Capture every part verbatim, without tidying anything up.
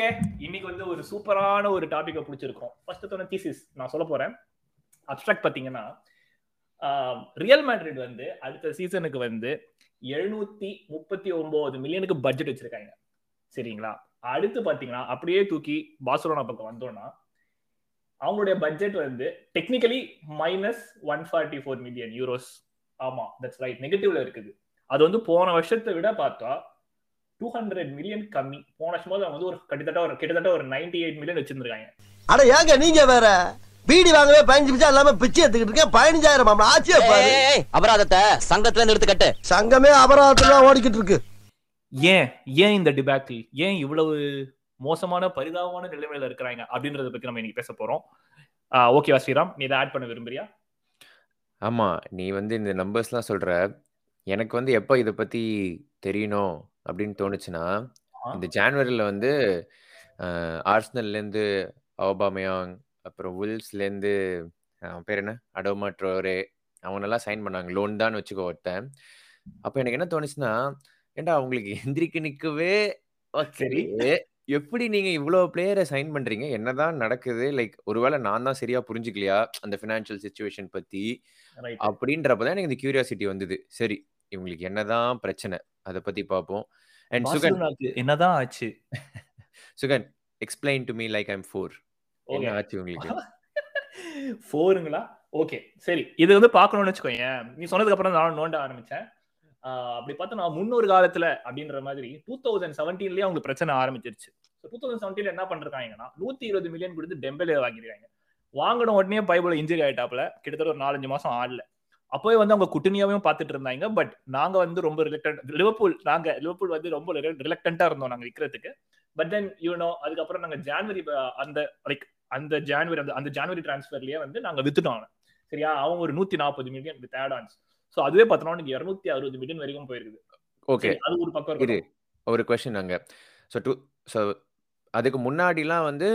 Okay, இன்னைக்கு வந்து ஒரு சூப்பரான ஒரு டாபிக்கை பிடிச்சிருக்கோம். ஃபர்ஸ்ட் தோண தீசிஸ் நான் சொல்ல போறேன். அப்ஸ்ட்ராக்ட் பார்த்தீங்கன்னா, ரியல் மேட்ரிட் வந்து அடுத்த சீசனுக்கு வந்து எழுநூத்தி முப்பத்தி ஒன்பது மில்லியனுக்கு பட்ஜெட் வச்சிருக்காங்க. சரிங்களா? அடுத்து பார்த்தீங்கன்னா அப்படியே தூக்கி பார்சலோனா பக்கம் வந்தோம்னா அவங்களுடைய பட்ஜெட் வந்து technically minus one forty four million euros. ஆமா, தட்ஸ் ரைட், நெகட்டிவ்ல இருக்குது. அது வந்து போன வருஷத்தை விட பார்த்தா டூ ஹண்ட்ரட் மில்லியன் கம்மி. போன வருஷம் வந்து ஒரு கிட்டத்தட்ட ஒரு கிட்டத்தட்ட ஒரு நைன்டி எயிட் மில்லியன் வச்சிருந்திருக்காங்க. அட ஏங்க நீங்க வேற பீடி வாங்கவே பதினஞ்சு எல்லாமே பிச்சை எடுத்துக்கிட்டு இருக்கேன். பதினஞ்சாயிரம் ஆச்சு அபராதத்தை சங்கத்துல நிறுத்துக்கட்டு. சங்கமே அபராதத்துல ஓடிக்கிட்டு இருக்கு. ஏன் ஏன் இந்த டிபாக்கில், ஏன் இவ்வளவு மோசமான பரிதாபமான நிலைமையில இருக்கிறாங்க அப்படின்றத பத்தி நம்ம இன்னைக்கு பேச போறோம். ஓகேவா ஸ்ரீராம், நீ இதை ஆட் பண்ண விரும்புறியா? ஆமா, நீ வந்து இந்த நம்பர்ஸ்லாம் சொல்ற. எனக்கு வந்து எப்போ இதை பத்தி தெரியணும் அப்படின்னு தோணுச்சுன்னா, இந்த ஜான்வரியில வந்து ஆர்சனல்லேருந்து அவுபாமயாங், அப்புறம் வுல்ஸ்லேருந்து அவன் பேர் என்ன அடோமா ட்ரோரே, அவனெல்லாம் சைன் பண்ணாங்க. லோன் தான் வச்சுக்கோ ஒருத்தன். அப்போ எனக்கு என்ன தோணுச்சுன்னா, ஏண்டா அவங்களுக்கு எந்திரிக்க நிற்கவே சரி, எப்படி நீங்கள் இவ்வளோ பிளேயரை சைன் பண்ணுறீங்க, என்னதான் நடக்குது? லைக் ஒருவேளை நான் தான் சரியாக புரிஞ்சுக்கலையா அந்த ஃபினான்ஷியல் சுச்சுவேஷன் பற்றி அப்படின்றப்பதான் எனக்கு இந்த கியூரியாசிட்டி வந்தது. சரி, இவங்களுக்கு என்னதான் பிரச்சனை, அதை பற்றி பார்ப்போம். அண்ட் சுகன், என்னதான் ஆச்சு? Sugan, explain to me like I'm four. என்ன ஆச்சு உங்களுக்கு? ஃபோருங்களா? ஓகே, சரி, இது வந்து பார்க்கணும்னு வச்சுக்கோங்க. நீ சொன்னதுக்கு அப்புறம் நானும் நோண்ட ஆரம்பித்தேன். அப்படி பார்த்தா நான் முன்னொரு காலத்துல அப்படின்ற மாதிரி டூ தௌசண்ட் செவன்டீன்லயே அவங்களுக்கு பிரச்சனை ஆரம்பிச்சிருச்சு. டூ தௌசண்ட் செவன்டீன்ல என்ன பண்றாங்கன்னா, நூத்தி இருபது மில்லியன் கொடுத்து டெம்பலே வாங்கிருக்காங்க. வாங்கின உடனே பைபிள இன்ஜுரி ஆயிட்டாப்ல, கிட்டத்தட்ட ஒரு நாலஞ்சு மாசம் ஆடல. அப்பவே வந்து அவங்க குட்டினியாவையும் பார்த்துட்டு இருந்தாங்க. பட் நாங்க வந்து ரொம்ப ரிலக்டன்ட், லிவர்பூல் நாங்க லிவர்பூல் வந்து ரொம்ப ரிலக்டன்டா இருந்தோம் நாங்க விற்கிறதுக்கு. பட் தென் யூனோ அதுக்கப்புறம் நாங்க ஜான்வரி அந்த லைக் அந்த ஜான்வரி அந்த அந்த ஜான்வரி டிரான்ஸ்பர்லயே வந்து நாங்க வித்துட்டோம். சரியா? அவங்க ஒரு நூத்தி நாற்பது million with add ons. So அதுவே பார்த்தோம்னா நீங்க இருநூத்தி அறுபது மில்லியன் வரைக்கும் போயிருக்குது. ஓகே, அது ஒரு பக்கம் இருக்கு. ஒரு க்வெஸ்சன் அங்க. சோ டூ சோ அதுக்கு முன்னாடிலாம் வந்து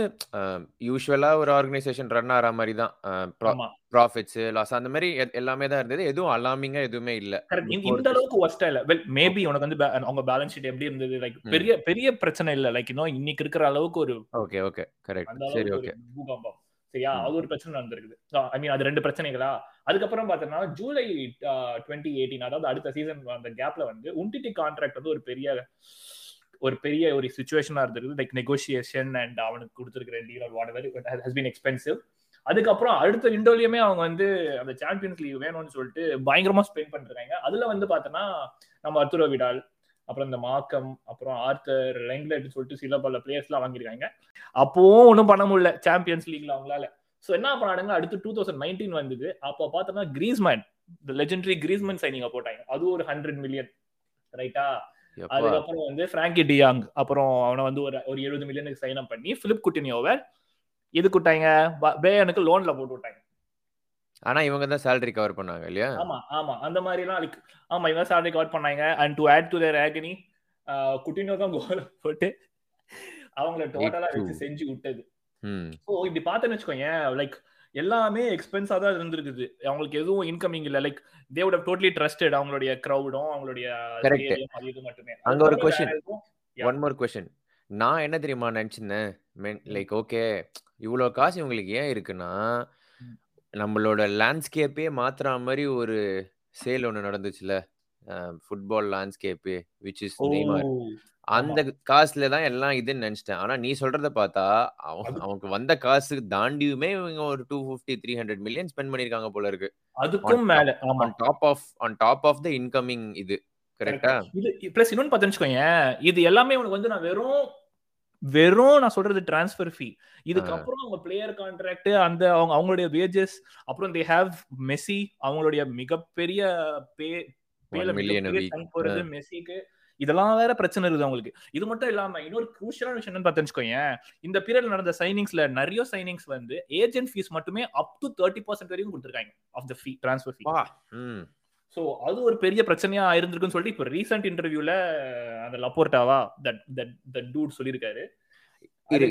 யூஷுவலா ஒரு ஆர்கனைசேஷன் ரன் ஆகிற மாதிரி தான் ப்ராஃபிட்ஸ் லாஸ் அந்த மாதிரி எல்லாமே தான் இருந்தது. எதுவும் அலாமிங்கா எதுவுமே இல்லை. இந்த அளவுக்கு ஒஸ்டா இல்லை. வெல் மேபி உனக்கு வந்து அவங்க பேலன்ஸ் ஷீட் எப்படி இருந்தது, லைக் பெரிய பெரிய பிரச்சனை இல்லை. லைக் இன்னும் இன்னைக்கு இருக்கிற அளவுக்கு ஒரு ஓகே ஓகே கரெக்ட் சரி ஓகே பூகம்பம். சரியா? அது ஒரு பிரச்சனை நடந்திருக்குது. ஐ மீன் அது ரெண்டு பிரச்சனைகளா. அதுக்கப்புறம் பார்த்தோம்னா ஜூலை டுவெண்ட்டி எயிட்டீன் அதாவது அடுத்த சீசன் அந்த கேப்ல வந்து உண்டிட்டி கான்ட்ராக்ட் வந்து ஒரு பெரிய ஒரு பெரிய ஒரு சிச்சுவேஷனா இருந்திருக்கு. லைக் நெகோசியேஷன் அண்ட் அவனுக்கு கொடுத்துருக்கிற deal or what has been expensive. அதுக்கப்புறம் அடுத்த விண்டோலயுமே அவங்க வந்து அந்த சாம்பியன்ஸ் லீக் வேணும்னு சொல்லிட்டு பயங்கரமா ஸ்பெண்ட் பண்ணிருக்காங்க. அதுல வந்து பார்த்தோம்னா நம்ம அர்த்துரோ விடால், அப்புறம் இந்த மார்க்கம், அப்புறம் ஆர்த்தர் லெங்லெட் சொல்லிட்டு சில பல பிளேயர்ஸ் எல்லாம் வாங்கியிருக்காங்க. அப்பவும் ஒன்றும் பண்ண முடியல சாம்பியன்ஸ் லீக்ல அவங்களால. ஸோ என்ன பண்ணாடுங்க, அடுத்து டூ தௌசண்ட் நைன்டீன் வந்தது. அப்போ பார்த்தோம்னா கிரீஸ்மேன், லெஜெண்டரி கிரீஸ்மேன் சைனிங்க போட்டாங்க. அது ஒரு ஹண்ட்ரட் மில்லியன். ரைட்டா? அதுக்கப்புறம் வந்து பிராங்கி டியாங், அப்புறம் அவனை வந்து ஒரு ஒரு எழுபது மில்லியனுக்கு சைன் அப் பண்ணி பிலிப் குட்டினியோவை எது கூட்டாங்க பேயனுக்கு லோன்ல போட்டு விட்டாங்க. ஆனா இவங்க தான் சேலரி கவர் பண்ணாங்க இல்லையா? ஆமா ஆமா அந்த மாதிரி எல்லாம் லைக் ஆமா இவங்க சேலரி கவர் பண்ணாங்க. And to add to their agony, Coutinho தான் கோல் போட்டு அவங்கள டோட்டலா வச்சு செஞ்சு விட்டது. ஸோ இப்படி பார்த்தேன்னு வச்சுக்கோங்க, லைக் எல்லாமே எக்ஸ்பென்ஸா தான் இருந்திருக்குது. அவங்களுக்கு எதுவும் இன்கமிங் இல்லை. Like they would have totally trusted அவங்களுடைய கிரௌடும் அவங்களுடைய இது மட்டுமே. அங்க ஒரு க்வெஸ்சன், ஒன் மோர் க்வெஸ்சன். நான் என்ன தெரியுமா நினைச்சிருந்தேன், லைக் ஓகே இவ்வளோ காசு இவங்களுக்கு ஏன் இருக்குன்னா, நம்மளோட லேண்ட்ஸ்கேப்பே மாத்துற மாதிரி ஒரு சேல் ஒன்று நடந்துச்சுல, football landscape which is Neymar, அந்த காசுல தான் எல்லாம் இதுன்னு நினைச்சிட்டேன். ஆனா நீ சொல்றத பார்த்தா அவன் அவனுக்கு வந்த காசு தாண்டியுமே இவங்க ஒரு two fifty three hundred million spend பண்ணிருக்காங்க போல இருக்கு. அதுக்கும் மேல on top of on top of the incoming. இது கரெக்டா? இது பிளஸ் இன்னொன்னு பார்த்துச்சுக்கோங்க, இது எல்லாமே உனக்கு வந்து நான் வெறும் வெறும் நான் சொல்றது டிரான்ஸ்பர் ஃபீ. இதுக்கப்புறம் அவங்க பிளேயர் கான்ட்ராக்ட், அந்த அவங்க அவங்களுடைய வேஜஸ், அப்புறம் தே ஹேவ் மெஸ்ஸி, அவங்களுடைய மிகப்பெரிய பே பேல மில்லியன் போறது மெஸ்ஸிக்கு. இதெல்லாம் வேற பிரச்சனை இருக்குது அவங்களுக்கு. இது மட்டும் இல்லாம இன்னொரு க்ரூஷியலான விஷயம் என்னன்னு பார்த்துச்சுக்கோங்க, இந்த பீரியட்ல நடந்த சைனிங்ஸ்ல நிறைய சைனிங்ஸ் வந்து ஏஜென்ட் ஃபீஸ் மட்டுமே அப் டு தேர்ட்டி பர்சன்ட் வரைக்கும் கொடுத்துருக்காங்க of the fee, transfer fee. So அது ஒரு பெரிய பிரச்சனையா இருந்திருக்குன்னு சொல்லிட்டு இப்போ ரீசெண்ட் இன்டர்வியூல அந்த லப்போர்ட்டாவா தட் தட் தட் டூட் சொல்லியிருக்காரு.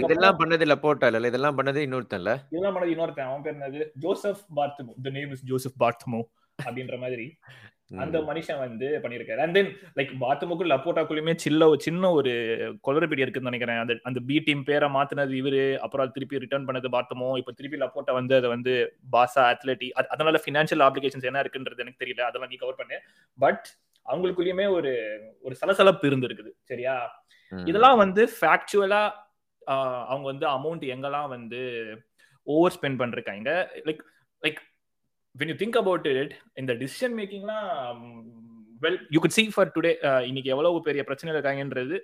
இதெல்லாம் பண்ணது லப்போர்ட்டா இல்ல, இதெல்லாம் பண்ணது இன்னொருத்தன்ல, இதெல்லாம் பண்ணது இன்னொருத்தன். அவன் பேர் என்னது, Josep Bartomeu. The name is Josep Bartomeu அப்படின்ற மாதிரி. அந்த மனுஷன் வந்து பண்ணிருக்காரு. அண்ட் தென் லைக் பாத்முக்கும் லப்போட்டாக்குள்ளயுமே சில்ல சின்ன ஒரு கொலரபடி இருக்குன்னு நினைக்கிறேன். அந்த அந்த பி டீம் பேரை மாத்தினது இவரு, அப்புறம் திருப்பி ரிட்டர்ன் பண்ணது பாத்தமோ, இப்ப திருப்பி லப்போட்டா வந்து அதை வந்து பாசா அத்லெட்டி, அதனால பினான்சியல் ஆப்ளிகேஷன்ஸ் என்ன இருக்குன்றது எனக்கு தெரியல, அதெல்லாம் நீ கவர் பண்ணு. பட் அவங்களுக்குள்ளயுமே ஒரு ஒரு சலசலப்பு இருந்திருக்குது. சரியா, இதெல்லாம் வந்து ஃபேக்சுவலா அவங்க வந்து அமௌண்ட் எங்கெல்லாம் வந்து ஓவர் ஸ்பெண்ட் பண்ணிருக்காங்க. Like like when you think about it, in the decision making la um, well you could see for today இன்னைக்கு எவ்வளவு பெரிய பிரச்சனை இருக்காங்கன்றது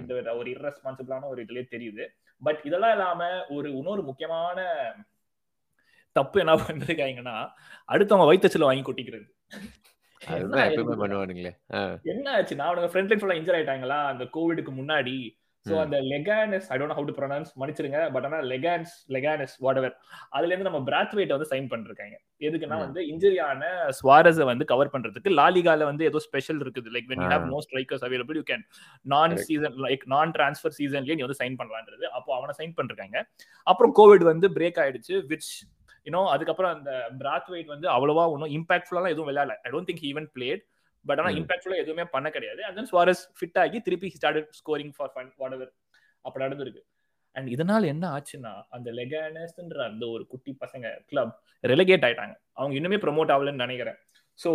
இந்த ஒரு irresponsible-ஆன ஒரு இதுலயே தெரியுது. பட் இதெல்லாம் இல்லாம ஒரு இன்னொரு முக்கியமான தப்பு என்ன பண்ணிருக்காங்கன்னா அடுத்தவங்க வயிற்றுச்சல வாங்கி கொட்டிக்கிறது. அதுதான் எப்பவுமே பண்ணுவானுங்களே. என்ன ஆச்சு, நான் அவங்க ஃப்ரண்ட் லைன் ஃபுல்லா இன்ஜர் ஆயிட்டாங்களா அந்த கோவிடுக்கு முன்னாடி. So அந்த Leganes, I don't know how to pronounce, மன்னிச்சிருங்க, பட் ஆனா லெகான்ஸ் லெகானஸ் whatever, அதுல இருந்து நம்ம பிராத்வேட் வந்து சைன் பண்ணிருக்காங்க. எதுக்குன்னா வந்து இன்ஜுரியான ஸ்வாரஸை வந்து கவர் பண்றதுக்கு. லாலிகால வந்து ஏதோ ஸ்பெஷல் இருக்குது, like when you have no strikers available you can non season like non transfer seasonலயே நீ வந்து சைன் பண்ணலாம்ன்றது. அப்போ அவனை சைன் பண்ணிருக்காங்க. அப்புறம் கோவிட் வந்து பிரேக் ஆயிடுச்சு, which you know, அதுக்கப்புறம் அந்த பிராத்வேட் வந்து அவ்வளவா ஒன்னும் இம்பாக்ட்ஃபுல்லா எதுவும் விளையாடல. I don't think he even played. But ஆனால் இம்பாக்ட்ஃபுல்லா எதுவுமே பண்ண கிடையாது. அண்ட் தென் சுவாரஸ் ஃபிட் ஆகி திருப்பி started scoring for fun whatever அப்படி நடந்துருக்கு. அண்ட் இதனால என்ன ஆச்சுன்னா அந்த லெகானஸ்ன்ற அந்த ஒரு குட்டி பசங்க கிளப் ரெலகேட் ஆயிட்டாங்க. அவங்க இன்னுமே ப்ரொமோட் ஆகலன்னு நினைக்கிறேன். ஸோ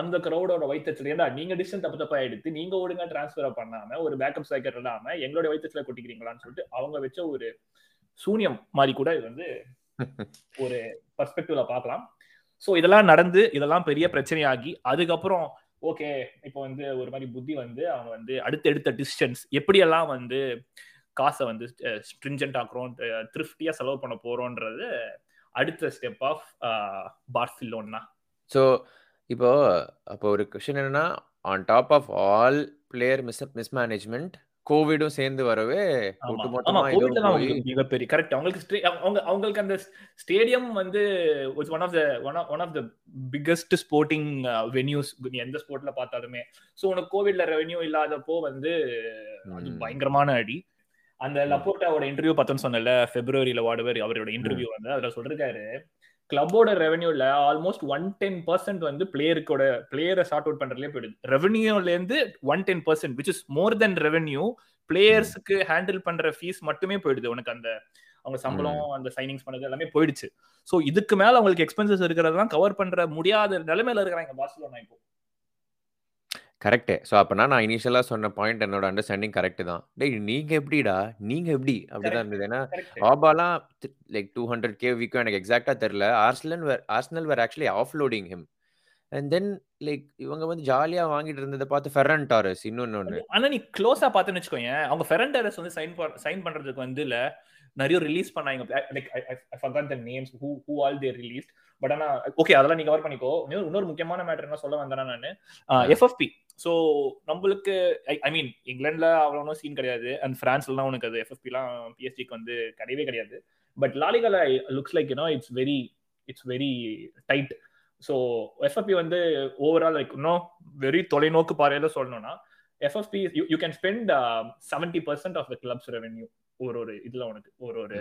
அந்த கிரௌடோட வயிற்றுலேருந்தா நீங்க டிசிஷன் தப்பு தப்பா எடுத்து நீங்க ஒழுங்கா டிரான்ஸ்ஃபரை பண்ணாம ஒரு பேக்கப் ஸ்ட்ரைக்கர் இல்லாம எங்களோட வயிற்றுல கொட்டிக்கிறீங்களான்னு சொல்லிட்டு அவங்க வச்ச ஒரு சூன்யம் மாதிரி கூட இது வந்து ஒரு பர்ஸ்பெக்டிவ்ல பார்க்கலாம். ஸோ இதெல்லாம் நடந்து இதெல்லாம் பெரிய பிரச்சனையாகி அதுக்கப்புறம் ஓகே இப்போ வந்து ஒரு மாதிரி புத்தி வந்து அவங்க வந்து அடுத்தடுத்த டிசிஷன்ஸ் எப்படியெல்லாம் வந்து காசை வந்து ஸ்ட்ரிஞ்சன்ட் ஆக்குறோம், த்ரிஃப்டியா செலவு பண்ண போறோன்றது அடுத்த ஸ்டெப் ஆஃப் பார்சிலோனா. ஸோ இப்போ அப்போ ஒரு கொஸ்டின் என்னன்னா, on top of all player miss mismanagement கோவிடும் சேர்ந்து வரவே மிகப்பெரிய கரெக்ட். அவங்களுக்கு அவங்களுக்கு அந்த ஸ்டேடியம் வந்து one of the one of the biggest sporting venues எந்த ஸ்போர்ட்ல பார்த்தாலுமே. ஸோ உனக்கு கோவிட்ல ரெவென்யூ இல்லாதப்போ வந்து பயங்கரமான அடி. அந்த லப்போட்டாவோட இன்டர்வியூ பார்த்தோன்னு சொன்னல பிப்ரவரியில வாடுவர், அவரோட இன்டர்வியூ வந்து அதுல சொல்லிருக்காரு கிளப்போட ரெவென்யூல ஆல்மோஸ்ட் ஒன் டென் பர்சன்ட் வந்து பிளேயருக்கோட பிளேயரை ஷார்ட் அவுட் பண்றதுலேயே போயிடுது. ரெவென்யூலேருந்து one ten percent which is more than revenue, பிளேயர்ஸுக்கு ஹேண்டில் பண்ற ஃபீஸ் மட்டுமே போயிடுது. உனக்கு அந்த அவங்க சம்பளம், அந்த சைனிங்ஸ் பண்ணது எல்லாமே போயிடுச்சு. ஸோ இதுக்கு மேல அவங்களுக்கு எக்ஸ்பென்சஸ் இருக்கிறதெல்லாம் கவர் பண்ற முடியாத நிலைமையில இருக்கிறாங்க பார்சிலோனா இப்போ. கரெக்டு. ஸோ அப்போனா நான் இனிஷியலாக சொன்ன பாயிண்ட் என்னோட அண்டர்ஸ்டாண்டிங் கரெக்டு தான். டேய் நீங்கள் எப்படிடா, நீங்கள் எப்படி அப்படி தான் இருந்தது. ஏன்னா ஆபாலாம் லைக் டூ ஹண்ட்ரட் கே வீக்கும் எனக்கு எக்ஸாக்டாக தெரில. Arsenal were Arsenal were actually offloading him. And then like இவங்க வந்து ஜாலியாக வாங்கிட்டு இருந்ததை பார்த்து ஃபெரன் டாரஸ் இன்னொன்று ஒன்று. ஆனால் நீ க்ளோஸாக பார்த்துன்னு வச்சுக்கோங்க, அவங்க ஃபெரன் டாரஸ் வந்து சைன் சைன் பண்ணுறதுக்கு வந்து இல்லை நிறைய ரிலீஸ் பண்ணாங்க. Like I forgot the names who who all they released. But ஆனால் ஓகே அதெல்லாம் நீ கவர் பண்ணிக்கோ. இன்னொரு முக்கியமான மேட்டர் என்ன சொல்ல வந்தேன்னா நான் எஃப்எஃப்பி. ஸோ நம்மளுக்கு ஐ மீன் இங்கிலாண்டில் அவ்வளோ சீன் கிடையாது, அண்ட் ஃப்ரான்ஸ்லாம் உனக்கு அது எஃப்எஃப்பிலாம் பிஎஸ்டிக்கு வந்து கிடையவே கிடையாது. பட் லாலிகால looks like you know it's very it's very tight. So FFP வந்து ஓவரால் லைக் இன்னும் வெரி தொலைநோக்கு பார்வையில் சொல்லணும்னா FFP you can spend seventy percent of the clubs revenue ஒரு ஒரு இதில் உனக்கு ஒரு ஒரு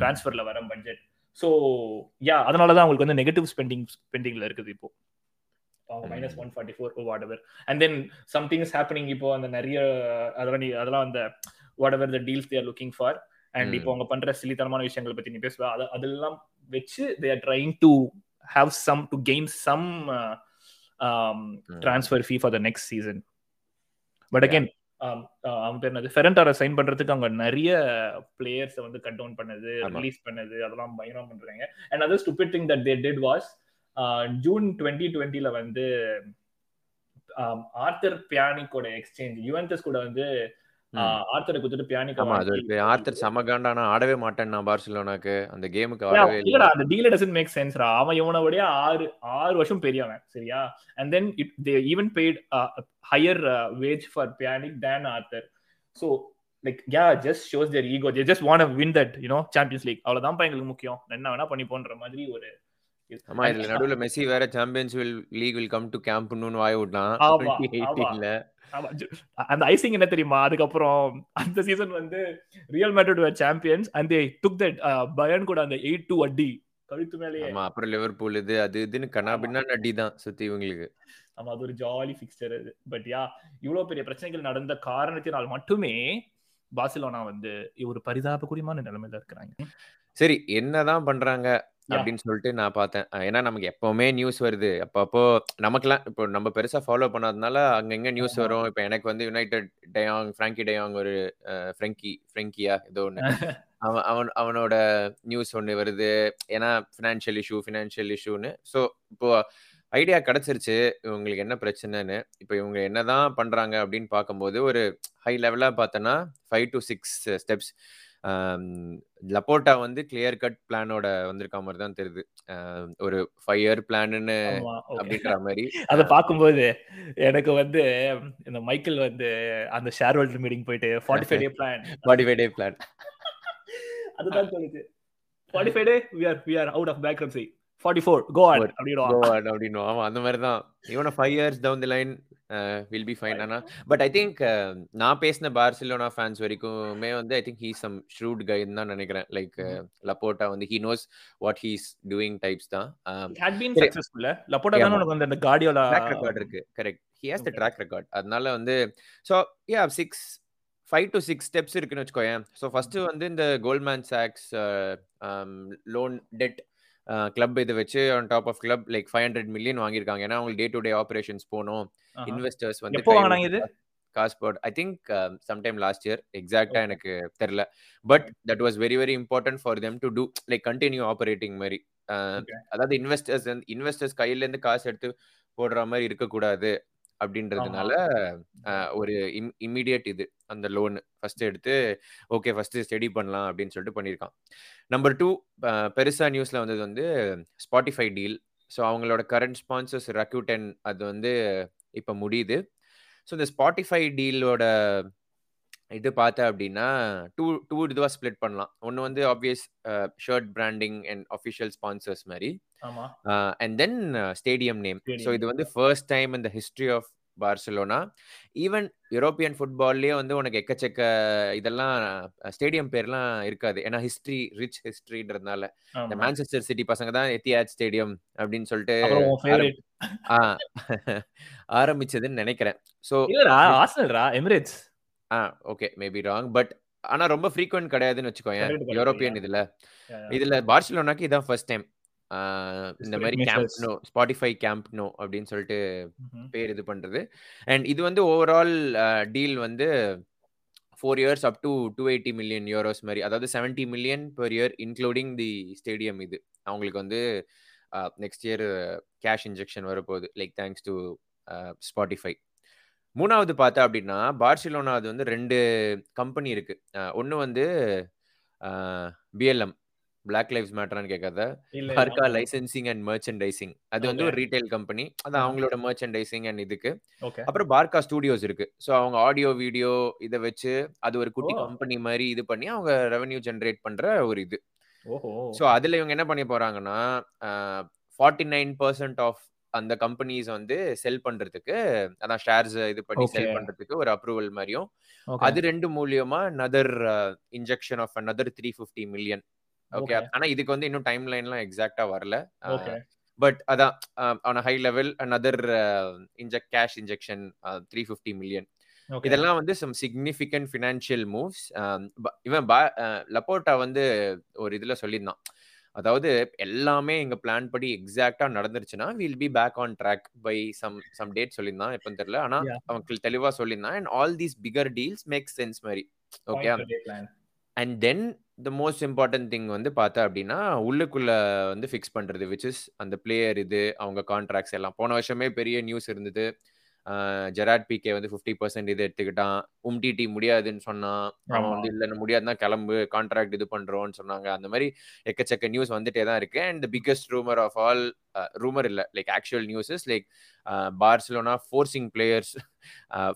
டிரான்ஸ்ஃபரில் வர பட்ஜெட். ஸோ யா அதனால தான் அவங்களுக்கு வந்து நெகட்டிவ் ஸ்பெண்டிங் ஸ்பெண்டிங்கில் இருக்குது இப்போ. Minus one forty-four or whatever. And then something is happening. Ipo and the real, adalani, adala and the whatever the deals they are looking for. And ipo anga pandra silly tharamana vishayangal pathi nee pesva. Adallam which they are trying to have some to gain some uh, um, transfer fee for the next season. But again, அவங்க பேர் என்னது fern Taurus sign பண்றதுக்கு அவங்க நிறைய பிளேயர்ஸை வந்து cut down பண்ணது, release பண்ணது, அதெல்லாம் பயங்கரம் பண்றாங்க. And another stupid thing that they did was June twenty டுவெண்ட்டில வந்து ஆர்த்தர் பியானிக்கோட எக்ஸ்சேஞ்ச் யுவென்டஸ் கூட வந்து ஆர்த்தரை கொடுத்துட்டு பியானிக்கா ஆர்த்தர் சமகாண்டான ஆடவே மாட்டேன்னா பார்சிலோனாக்கு அந்த கேமுக்கு ஆடவே இல்லடா. அந்த டீல் டசன்ட் மேக் சென்ஸ்ரா. அவன் இவனோட ஆறு ஆறு வருஷம் பெரியவன். சரியா, and then it they even paid higher wage for Pjanic than Arthur. So like yeah just shows their ego, they just want to win that you know Champions League. அவ்வளவுதான் எங்களுக்கு முக்கியம், என்ன வேணா பண்ணி போன்ற மாதிரி ஒரு ஆமா. இதுல நடுவுல மெஸ்ஸி வேற Champions League will come to camp ன்னு வாய் விட்டான். ஆமா, அந்த ஐசிங் என்ன தெரியுமா, அதுக்கு அப்புறம் அந்த சீசன் வந்து Real Madrid were champions and they took that Bayern கூட அந்த எட்டு இரண்டு அடி கழுத்து மேலேயே. ஆமா, அப்புறம் லிவர்பூல் இது அது இதுன்னு கனாபின்னா நடிதான் சுத்தி இவங்களுக்கு. ஆமா, அது ஒரு ஜாலி பிக்சர். பட் யா, இவ்வளவு பெரிய பிரச்சனைகள் நடந்த காரணத்தினால் மட்டுமே பார்சிலோனா வந்து ஒரு பரிதாபகரமான நிலைமையில இருக்கிறாங்க. சரி, என்னதான் பண்றாங்க அப்படின்னு சொல்லிட்டு நான் பார்த்தேன். அஹ் ஏன்னா நமக்கு எப்பவுமே நியூஸ் வருது அப்பப்போ. நமக்குலாம் இப்போ நம்ம பெருசா ஃபாலோ பண்ணாதனால அங்கங்க நியூஸ் வரும். இப்போ எனக்கு வந்து யுனைடெட் டயாங் பிராங்கி டயாங் ஒரு அஹ், ஃப்ரெங்கி ஃப்ரெங்கியா ஏதோ ஒன்று அவன் அவன் அவனோட நியூஸ் ஒன்று வருது. ஏன்னா ஃபினான்ஷியல் இஷ்யூ ஃபினான்ஷியல் இஷ்யூன்னு. ஸோ இப்போ ஐடியா கிடைச்சிருச்சு இவங்களுக்கு என்ன பிரச்சனைன்னு. இப்போ இவங்க என்னதான் பண்றாங்க அப்படின்னு பார்க்கும்போது ஒரு ஹை லெவலாக பார்த்தோன்னா five to six steps. Laporta வந்து கிளியர் கட் பிளானோட வந்திருக்க மாதிரி தான் தெரியுது. ஆம், ஒரு ஃபைவ் இயர் பிளான்னு ஆமா, ஓகே. அப்படின்ற மாதிரி. அதை பார்க்கும்போது எனக்கு வந்து இந்த மைக்கேல் வந்து அந்த ஷேர் ஹோல்டர் மீட்டிங் போயிட்டு forty five day plan forty five day plan. அதுதான் சொல்லுது. Forty five day we are we are out of bankruptcy, forty four go on Good. Go அப்படின்னுவான். on அப்படின்னு. ஆமா, அந்த மாதிரி தான். இவன five years down the line will be fine. ஆனால் பட் ஐ திங்க் நான் பேசின பார்சிலோனா ஃபேன்ஸ் வரைக்குமே வந்து I think he some shrewd கைன்னு தான் நினைக்கிறேன். லைக் லப்போட்டா வந்து he knows what he is doing types தான். ஆம், இட் ஹட் பீன் சரி, சக்சஸ்ஃபுல். லப்போட்டா தானே ஆமா, உனக்கு வந்து அந்த கார்டியோலா. ட்ராக் ரெக்கார்ட் இருக்கு. Correct, he has the okay, track record. அதனால வந்து so yeah six five to six steps இருக்குன்னு வச்சுக்கோயேன். ஸோ ஃபர்ஸ்ட் வந்து இந்த கோல்ட்மேன் சாக்ஸ் லோன் டெட் கிளப் இதை வச்சு on top of club like five hundred million வாங்கியிருக்காங்க. ஏன்னா அவங்க டே டு டே ஆப்ரேஷன்ஸ் போகணும். ஆஹா. இன்வெஸ்டர்ஸ் வந்து எப்போ கை வாங்கினாங்க இது? காசு boat I think sometime last year எக்ஸாக்டா ஓகே, எனக்கு தெரில. But that was very very important for them to do like continue operating மாதிரி. அஹ், ஓகே, அதாவது இன்வெஸ்டர்ஸ் இன்வெஸ்டர்ஸ் கையிலேருந்து காசு எடுத்து போடுற மாதிரி இருக்கக்கூடாது ஆமா, அப்படின்றதுனால அஹ், ஒரு இம் இம்மிடியட் இது அந்த லோன் ஃபர்ஸ்ட் எடுத்து ஓகே ஃபர்ஸ்ட் ஸ்டடி பண்ணலாம் அப்படின்னு சொல்லிட்டு பண்ணியிருக்கான். நம்பர் டூ பெருசா நியூஸ்ல வந்தது வந்து ஸ்பாட்டிஃபை டீல். ஸோ அவங்களோட கரண்ட் ஸ்பான்சர்ஸ் ரெக்யூட்டன் அது வந்து இப்போ முடியுது. ஸோ இந்த ஸ்பாட்டிஃபை டீலோட இது பார்த்தேன் அப்படின்னா டூ டூ இதுவாக ஸ்ப்ளிட் பண்ணலாம். ஒன்று வந்து obvious shirt branding and official sponsors மாதிரி, ஆமா, and then stadium name. So தெரியும். இது வந்து ஃபர்ஸ்ட் டைம் இந்த history of Barcelona. Even European ஃபுட்பால்லேயே வந்து உனக்கு எக்கச்சக்க இதெல்லாம் ஸ்டேடியம் பேர்லாம் இருக்காது. ஏன்னா ஹிஸ்ட்ரி ரிச் ஹிஸ்ட்ரின்றதுனால இந்த ஆமா, மான்செஸ்டர் சிட்டி பசங்க தான் எத்தியாட் ஸ்டேடியம் அப்படின்னு சொல்லிட்டு அப்புறம் உன் ஆரம் ஃபேவரட் ஆ, ஆரம்பிச்சதுன்னு நினைக்கிறேன். ஸோ இல்லடா ஆர்சனல்டா, Emirates. Ah okay maybe wrong but ஆனால் ரொம்ப ஃப்ரீக்வெண்ட் கிடையாதுன்னு வச்சுக்கோயேன் கரெக்ட் கரெக்ட் யூரோப்பியன். இதில் இதில் பார்சிலோனாக்கு இதான் ஃபர்ஸ்ட் டைம் இந்த மாதிரி மேச்சஸ். கேம்ப்னோ ஸ்பாட்டிஃபை கேம்ப்னோ அப்படின்னு சொல்லிட்டு பேர் இது பண்ணுறது. அண்ட் இது வந்து ஓவரால் டீல் வந்து four years up to two eighty million euros மாதிரி, அதாவது seventy million per year including the stadium. இது அவங்களுக்கு வந்து நெக்ஸ்ட் இயர் கேஷ் இன்ஜெக்ஷன் வரப்போகுது லைக் தேங்க்ஸ் டு ஸ்பாட்டிஃபை. மூணாவது பார்த்தா அப்படின்னா பார்சிலோனா அது வந்து ரெண்டு கம்பெனி இருக்கு. ஒன்று வந்து பிஎல்எம் பிளாக் லைஃப்ஸ் மேட்டரான்னு கேட்காத இல்ல இல்ல பர்கா ஆமா, லைசன்சிங் அண்ட் மர்ச்சன்டைசிங். அது வந்து ஓகே ஒரு ரீட்டைல் கம்பெனி. அது அவங்களோட மர்ச்சன்டைசிங் அண்ட் இதுக்கு. ஓகே, அப்புறம் பார்கா ஸ்டூடியோஸ் இருக்கு. ஸோ அவங்க ஆடியோ வீடியோ இதை வச்சு அது ஒரு ஓ குட்டி கம்பெனி மாதிரி இது பண்ணி அவங்க ரெவென்யூ ஜென்ரேட் பண்ற ஒரு இது. ஓஹோ, ஸோ அதில் இவங்க என்ன பண்ண போறாங்கன்னா ஃபார்ட்டி நைன் பர்சன்ட் ஆஃப் அந்த கம்பெனிஸ் வந்து செல் பண்றதுக்கு, அதான் ஷேர்ஸ் இது பண்ணி ஓகே செல் பண்றதுக்கு ஒரு அப்ரூவல் மாதிரியும் ஓகே அது ரெண்டு மூலியமா another injection of another three fifty million. Okay, okay ஆனா இதுக்கு வந்து இன்னும் டைம் லைன்லாம் எக்ஸாக்டா வரல. ஓகே பட் அதான் on high level another inject cash injection three fifty million. Okay இதெல்லாம் வந்து சம் சிக்னிஃபிகண்ட் ஃபினான்ஷியல் மூவ்ஸ். இவன் பா- அஹ் லப்போர்ட்டா வந்து ஒரு இதுல சொல்லியிருந்தான், அதாவது எல்லாமே எங்க பிளான் படி எக்ஸாக்டா நடந்துருச்சுன்னா will be back on track by some some date சொல்லியிருந்தான். எப்பன்னு தெரியல, ஆனா யா அவன் தெளி- தெளிவா சொல்லியிருந்தான். And all these bigger deals make sense மாதிரி. Okay point to day plan. And then the most important thing வந்து பார்த்தா அப்படின்னா உள்ளுக்குள்ள வந்து ஃபிக்ஸ் பண்ணுறது which இஸ் அந்த பிளேயர் இது அவங்க கான்ட்ராக்ட்ஸ் எல்லாம். போன வருஷமே பெரிய நியூஸ் இருந்தது. ஆஹ், ஜெராட் பிகே வந்து ஃபிஃப்டி பர்சன்ட் இது எடுத்துக்கிட்டான். உம்டிடி முடியாதுன்னு சொன்னான். அவன் ஆமா வந்து இல்லை முடியாதுன்னா கிளம்பு கான்ட்ராக்ட் இது பண்ணுறோன்னு சொன்னாங்க. அந்த மாதிரி எக்கச்சக்க நியூஸ் வந்துட்டே தான் இருக்கு. And the biggest rumour of all, rumour இல்லை like actual news is like Barcelona forcing players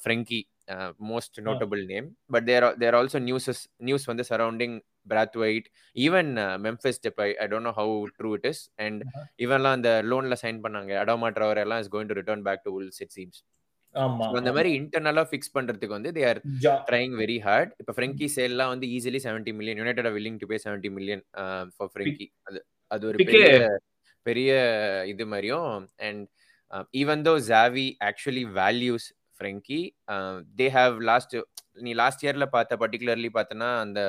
Frenkie most ah, notable name. But there there also newses news வந்து surrounding Braithwaite, even Memphis Depay. I don't know how true it is. And ஆஹா. இவன்லாம் அந்த லோன்ல sign பண்ணாங்க அடோமாட்ரவர் எல்லாம் is going to return back to Wolves it seems. ஆமா so அந்த ஆமா மாதிரி இன்டர்னலாக ஃபிக்ஸ் பண்ணுறதுக்கு வந்து தே ஆர் ஜா ட்ரைங் வெரி ஹார்ட். இப்போ ஃப்ரெங்கி சேல்லாம் வந்து easily seventy million, United are willing to pay seventy million for Frenkie. அது அது ஒரு பெரிய பெரிய இது மாதிரியும். And even though Xavi actually values Frenkie, they have lost நீ லாஸ்ட் இயர்ல பார்த்த பர்டிகுலர்லி பார்த்தனா அந்த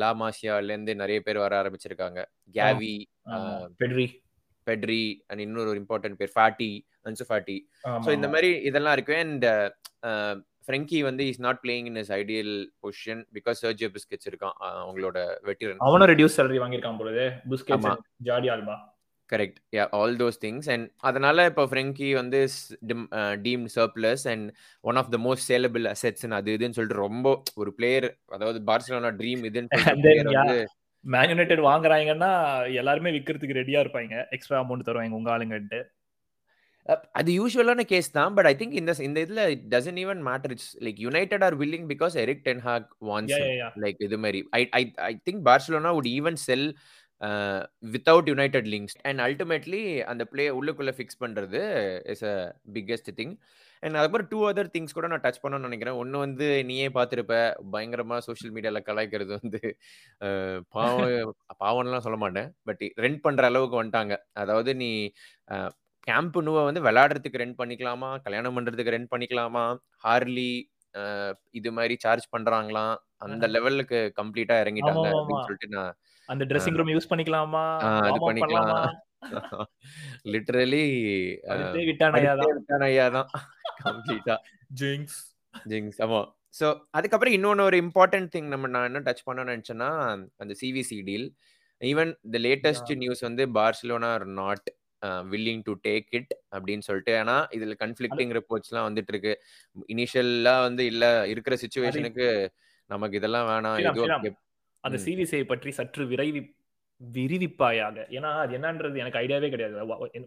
லா மாசியாலேருந்து நிறைய பேர் வர ஆரம்பிச்சிருக்காங்க. கேவி, பெட்ரி பெட்ரி அண்ட் இன்னொரு ஒரு இம்பார்ட்டன்ட் பேர் ஃபாட்டி, அன்சு ஃபாட்டி. ஸோ இந்த மாதிரி இதெல்லாம் இருக்கு. அண்ட் ஃப்ரெங்கி வந்து is not playing in is ideal position because Sergio Busquets இருக்கான் அவங்களோட வெட்டிரன். அவனும் ரெடியூஸ் சேலரி வாங்கியிருக்கான் பொழுது Busquets, Jordi Alba. Correct. Yeah, all those things. And அதனால இப்போ ஃப்ரெங்கி வந்து deemed surplus and one of the most saleable assets ன்னு அது இதுன்னு சொல்லிட்டு ரொம்ப ஒரு பிளேயர், அதாவது பார்சிலோனா ட்ரீம் இதுன்னு மேன் யுனைடெட் வாங்குறாங்கன்னா எல்லாருமே விற்கிறதுக்கு ரெடியா இருப்பாங்க, எக்ஸ்ட்ரா அமௌண்ட் தருவாங்க உங்க ஆளுங்கட்டு. அது யூஸ்வலான கேஸ் தான். பட் ஐ திங்க் இந்த இந்த இதுல it doesn't even matter. It's like United are willing because Eric ten Hag wants like இது மாதிரி. I I think Barcelona would even sell Uh, without United links, and ultimately and the play ullukulla fix pandrathu is a biggest thing. And other two other things kuda na touch panna nenikiren. Onnu vandu niye paathirpa bayangarama social media la kalaikiradhu vandu paavan paavanla solla maten, but rent pandra alavukku vandanga. Adhavadhu nee camp nuva vandu veladradhukku rent panikalama, kalyanam pandradhukku rent panikalama, hardly idu mari charge pandranga, அந்த லெவலுக்கு கம்ப்ளீட்டா இறங்கிட்டாங்க அப்படின்னு சொல்லிட்டு நான் அந்த dressing room use பண்ணிக்கலாமா அது பண்ணிக்கலாமா லிட்டரலி அது விட்டானயாதான் விட்டானயாதான் கம்ப்ளீட்டா ஜிங்ஸ் ஜிங்ஸ். ஆமா. சோ அதுக்கு அப்புறம் இன்னொரு ஒரு இம்பார்ட்டன்ட் திங் நம்ம நான் என்ன டச் பண்ணனும்னு நினைச்சேன்னா அந்த CVC deal. Even the latest news வந்து Barcelona are not willing to take it அப்படினு சொல்லிட்டு. ஆனா இதுல கன்ஃப்ளிக்டிங் ரிப்போர்ட்ஸ்லாம் வந்துட்டு இருக்கு. இனிஷியலா வந்து இல்ல இருக்கிற சிச்சுவேஷனுக்கு நமக்கு இதெல்லாம் வேணாம். அந்த சிவிசி பற்றி சற்று விரைவி விரிவிப்பாயாக, ஏன்னா அது என்னன்றது எனக்கு ஐடியாவே கிடையாது.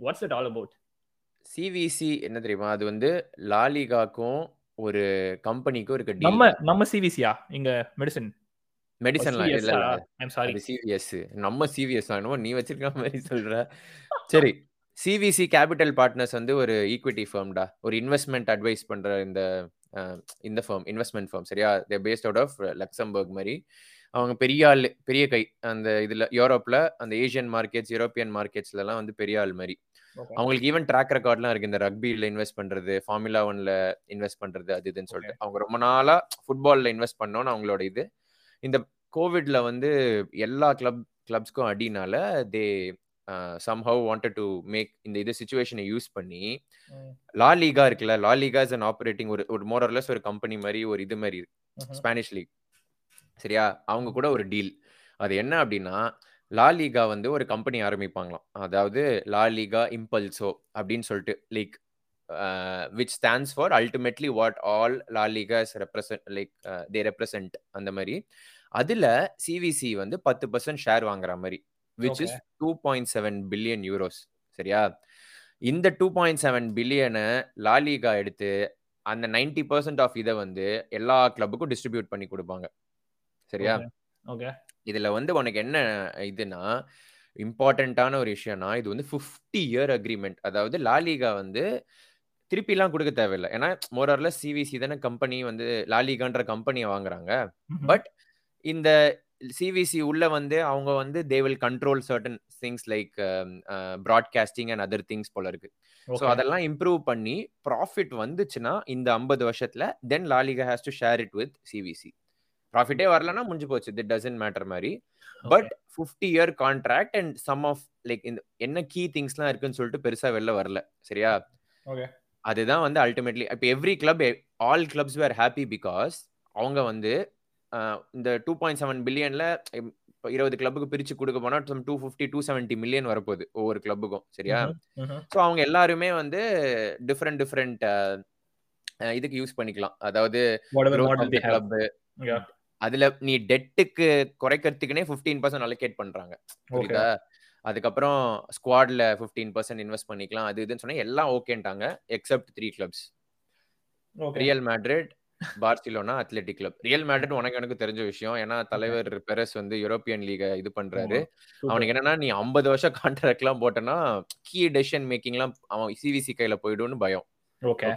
What's it all about? CVC என்ன தெரியுமா? அது வந்து லாலிகாக்கும் ஒரு கம்பெனிக்கும் இருக்க டீல். நம்ம நம்ம சிவிசியா இங்க மெடிசன் மெடிசன்லாம் இல்ல. I am sorry, CVS. நம்ம சிவிஎஸ் ஆனோ நீ வச்சிருக்க மாதிரி சொல்ற. சரி, சிவிசி கேபிட்டல் பார்ட்னர்ஸ் வந்து ஒரு ஈக்விட்டி ஃபர்ம்டா, ஒரு இன்வெஸ்ட்மெண்ட் அட்வைஸ் பண்ற இந்த இந்த ஃபர்ம் இன்வெஸ்ட்மெண்ட் ஃபர்ம். சரியா? They based out of Luxembourg மாதிரி. அவங்க பெரிய ஆள், பெரிய கை அந்த இதுல யூரோப்ல, அந்த ஏஷியன் மார்க்கெட்ஸ் யூரோப்பியன் மார்க்கெட்ஸ்ல எல்லாம் வந்து பெரிய ஆள் மாதிரி. அவங்களுக்கு ஈவன் ட்ராக் ரெக்கார்ட்லாம் இருக்கு, இந்த ரக்பில இன்வெஸ்ட் பண்றது, ஃபார்முலா ஒன்ல இன்வெஸ்ட் பண்றது, அது இதுன்னு சொல்லிட்டு. அவங்க ரொம்ப நாளா ஃபுட்பால்ல இன்வெஸ்ட் பண்ணோன்னு அவங்களோட இது. இந்த கோவிட்ல வந்து எல்லா கிளப் கிளப்ஸ்க்கும் அடினால they Uh, somehow wanted to make in the situation use பண்ணி லா லீகா இருக்குல்ல, La Liga is an operating ஒரு ஒரு more or less ஒரு கம்பெனி மாதிரி ஒரு இது மாதிரி ஸ்பானிஷ் லீக். சரியா? அவங்க கூட ஒரு டீல். அது என்ன அப்படின்னா, லா லீகா வந்து ஒரு கம்பெனி ஆரம்பிப்பாங்களாம். அதாவது லா லீகா இம்பல்சோ அப்படின்னு சொல்லிட்டு, like which stands for ultimately what all La Liga is represent like uh, they represent அந்த மாதிரி. அதுல சிவிசி வந்து பத்து பர்சன்ட் ஷேர் வாங்குற மாதிரி, which okay. is two point seven billion euros. சரியா? இந்த two point seven billion La Liga எடுத்து அந்த ninety percent ஆஃப் இத வந்து எல்லா கிளப்புக்கும் டிஸ்ட்ரிபியூட் பண்ணி கொடுப்பாங்க. சரியா? ஓகே. இதுல வந்து உங்களுக்கு என்ன இதுனா இம்பார்ட்டன்ட்டான ஒரு விஷயம்னா, இது வந்து ஃபிஃப்டி இயர் அக்ரிமெண்ட். அதாவது லா லீகா வந்து திருப்பிலாம் கொடுக்க தேவையில்லை, ஏன்னா மோர் ஆர் லெஸ் சிவிசி தானே கம்பெனி வந்து லா லீகான்ற கம்பெனியை வாங்குறாங்க. பட் இந்த சிவிசி உள்ள வந்து அவங்க வந்து they will control certain things like um, uh, broadcasting and other things போல இருக்கு. சோ அதெல்லாம் இம்ப்ரூவ் பண்ணி ப்ராஃபிட் வந்துச்சுன்னா இந்த ஐம்பது வருஷத்துல then La Liga has to share it with CVC. ப்ராஃபிட்டே வரலன்னா முடிஞ்சு போச்சு, it doesn't matter மாதிரி. But fifty year contract and some of like என்ன கீ திங்ஸ்லாம் இருக்குன்னு சொல்லிட்டு பெருசா வெளில வரல. சரியா? அதுதான் வந்து அல்டிமேட்லி இப்போ every club, all clubs were happy because அவங்க வந்து இந்த டூ பாயிண்ட் செவன் பில்லியன்ல இப்போ இருபது கிளப்புக்கு பிரிச்சு கொடுக்க போனா two fifty two seventy million வரப்போகுது ஒவ்வொரு கிளப்புக்கும். சரியா? ஸோ அவங்க எல்லாருமே வந்து டிஃப்ரெண்ட் டிஃப்ரெண்ட் இதுக்கு யூஸ் பண்ணிக்கலாம். அதாவது கிளப் அதுல நீ டெட்டுக்கு குறைக்கிறதுக்குனே ஃபிஃப்டீன் பர்சன்ட் அலோகேட் பண்றாங்க. புரியுதா? அதுக்கப்புறம் ஸ்குவாட்ல ஃபிஃப்டீன் பர்சன்ட் இன்வெஸ்ட் பண்ணிக்கலாம், அது இதுன்னு சொன்னா எல்லாம் ஓகேன்ட்டாங்க. Except three clubs, Real Madrid, Barcelona, Athletic Club. Real Madrid உனக்கு எனக்கு தெரிஞ்ச விஷயம், ஏன்னா தலைவர் பெரஸ் வந்து யூரோப்பியன் லீக இது பண்றாரு. அவனுக்கு என்னன்னா நீ ஐம்பது வருஷம் கான்ட்ராக்ட் எல்லாம் போட்டனா கீ டெசிஷன் மேக்கிங் எல்லாம் அவன் சிவிசி கையில போயிடும்னு பயம். Okay.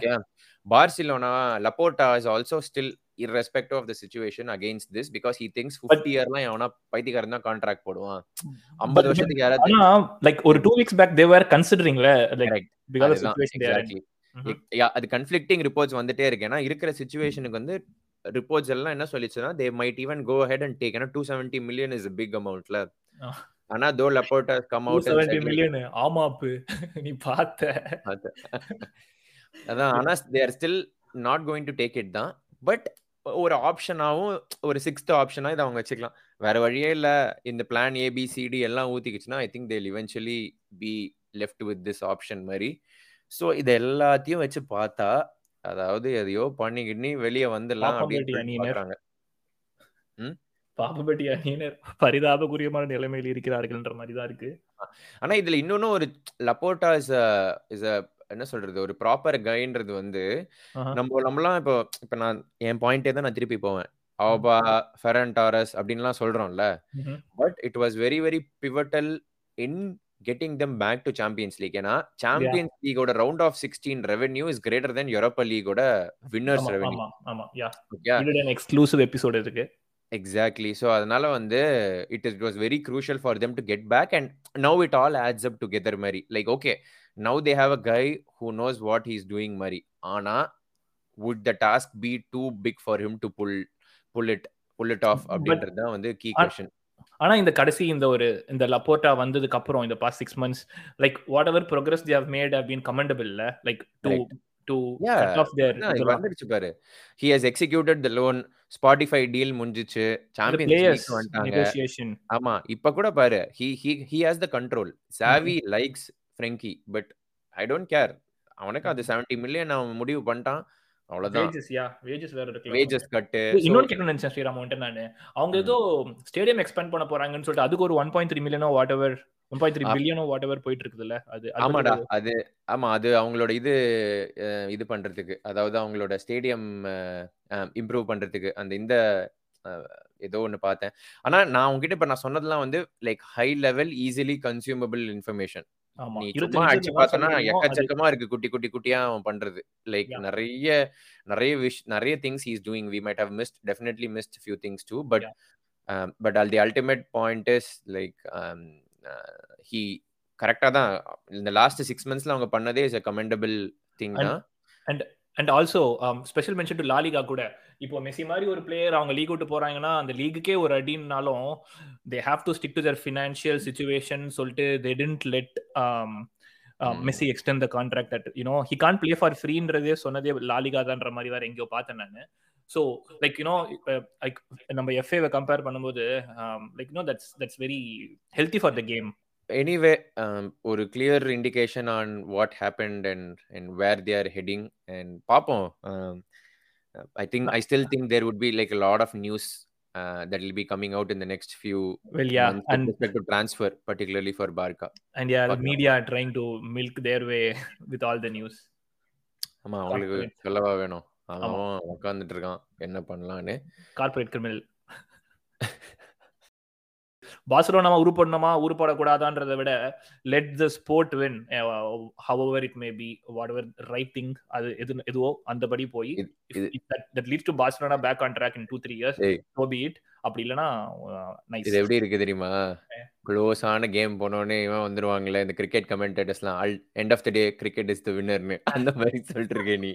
Barcelona Laporta is also still irrespective of the situation against this because he thinks fifty year la yavana paithikarana contract poduvan fifty varshadhukku yaradhu like or two weeks back they were considering like because of the situation exactly. Mm-hmm. Yeah, the conflicting reports vandite irukena irukra situation ku vandu reports ella enna solichuna they might even go ahead and take you know, two hundred seventy million is a big amount la oh. ஆனா though Laporta has come out and two hundred million ஆமா நீ பாத்த அத ஆனா they are still not going to take it தான் but ஒரு ஆப்ஷனாவும் ஒரு sixth ஆப்ஷனா இத அவங்க வெச்சுக்கலாம் வேற வழியே இல்ல இந்த plan A B C D எல்லாம் ஊத்திக்கிச்சுனா I think they'll eventually be left with this option மாதிரி சோ இத எல்லாத்தையும் வெச்சு பார்த்தா அதாவது எதையோ பண்ணிக்கிட்டு வெளிய வந்துலாம் அப்படி பண்றாங்க ம் பாபபெட்டி அணியினர் பரிதாபகுரியமான நிலைமையில் இருக்கிறார்கள் என்ற மாதிரி தான் இருக்கு. ஆனா இதுல இன்னொன்னு ஒரு லப்போர்ட்டா இஸ் இஸ் என்ன சொல்றது ஒரு ப்ராப்பர் கைன்றது வந்து நம்ம நம்மலாம் இப்போ இப்போ நான் என் பாயிண்டே தான் நான் திருப்பி போவேன் ஆபா ஃபெரன் டாரஸ் அப்படின்லாம் சொல்றோம்ல but it was very very pivotal in getting them back to Champions League ஏன்னா சாம்பியன்ஸ் லீகோட round of sixteen revenue is greater then Europa லீகோட வின்னர்ஸ் ரெவென்யூ. ஆமா யா இது ஒரு எக்ஸ்க்ளூசிவ் எபிசோட் இருக்கு. Exactly. So அதனால வந்து it, is, it was very crucial for them to get back and now it all adds up together Mari. Like okay, now they have a guy who knows what he's doing Mari. ஆனா would the task be too big for him to pull pull it pull it off அப்படின்றது தான் வந்து key question. ஆனா இந்த கடைசி இந்த ஒரு இந்த லப்போர்ட்டா வந்ததுக்கு அப்புறம் இந்த past six months like whatever progress they have made have been commendable like to right. to yeah. cut off their yeah, vandichu paru he has executed the loan Spotify deal munjichu Champions League vandanga negotiation ama ipa kuda paru he he he has the control Xavi mm-hmm. likes Frankie but I don't care avanukku adu seventy million avan mudivu pantan avladha wages yeah wages vera irukku wages cut innonu kekkana nanu Sriram onta nanu avanga edo stadium expand panna poranga nu solta adukku or one point three million or whatever one point three billion or whatever போயிட்டு இருக்குதுல அது ஆமாடா அது ஆமா அது அவங்களோட இது இது பண்றதுக்கு அதாவது அவங்களோட ஸ்டேடியம் இம்ப்ரூவ் பண்றதுக்கு அந்த இந்த ஏதோ ஒன்னு பார்த்தேன். ஆனா நான் உங்ககிட்ட இப்ப நான் சொன்னதெல்லாம் வந்து like high level easily consumable information நீ சும்மா அடிச்சு பார்த்தனா எக்கச்சக்கமா இருக்கு குட்டி குட்டி குட்டியா அவன் பண்றது லைக் நிறைய நிறைய விஷ் நிறைய things he is doing we might have missed definitely missed few things too but um, but all the ultimate point is like um, Uh, he correct ah தான் in the last six months la avanga pannadhe is a commendable thing na and and also um, special mention to La Liga kuda ipo Messi mari or player avanga league out poraanga na and league ke or adinalum they have to stick to their financial situation solte they didn't let um, uh, mm. Messi extend the contract that you know he can't play for free endradhe sonadhe La Liga dhandra mari var engiyo paathen nanu so like you know uh, like நம்ம F A வை compare பண்ணும்போது um, like you know that's that's very healthy for the game anyway um, ஒரு clear indication on what happened and and where they are heading and பாப்போம் um, I think I still think there would be like a lot of news uh, that will be coming out in the next few well yeah months and with respect to transfer particularly for Barca and yeah Barca. The media are trying to milk their way with all the news ஆமா உங்களுக்கு சொல்லவா வேணும் அவன் உட்கார்ந்துட்டு இருக்கான் என்ன பண்ணலான்னு corporate criminal Barcelona உருப்படணுமா உருப்படக்கூடாதான்றதை விட let the sport win however it may be whatever right thing அது எதுவோ அந்தபடி போய் that leads to Barcelona back on track in two three years so be it அப்படி இல்லனா நைஸ் இது எப்படி இருக்கு தெரியுமா க்ளோஸான கேம் போனோனே இவன் வந்துருவாங்களே இந்த கிரிக்கெட் கமெண்டேட்டர்ஸ்லாம் end of the day cricket is the வின்னர்னு அந்த மாதிரி சொல்லிட்டு இருக்கே நீ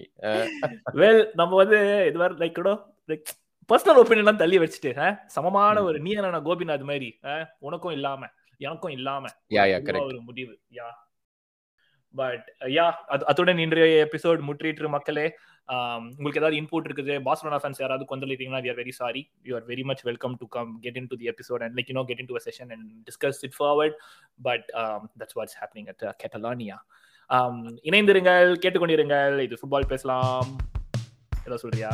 வெல் நம்ம வந்து இதுவரை லைக் கூட லைக் பர்சனல் ஒப்பீனியன்லாம் தள்ளி வச்சுட்டு சமமான ஒரு நீ என்ன கோபிநாத் மாதிரி உனக்கும் இல்லாம எனக்கும் இல்லாம ஒரு முடிவு யா பட் யா அத்துடன் இன்றைய எபிசோட் முற்றிற்று மக்களே. உங்களுக்கு ஏதாவது இன்புட் இருக்குது பார்சிலோனா ஃபேன்ஸ் யாராவது கொந்தளிட்டீங்கன்னா we are very sorry, you are very much welcome to come get into the episode and like you know get into a session and discuss it forward but um, that's what's happening at uh, Catalonia. um இணைந்திருங்கள், கேட்டுக்கொண்டிருங்கள். இது football பேசலாம். ஏதோ சொல்றியா?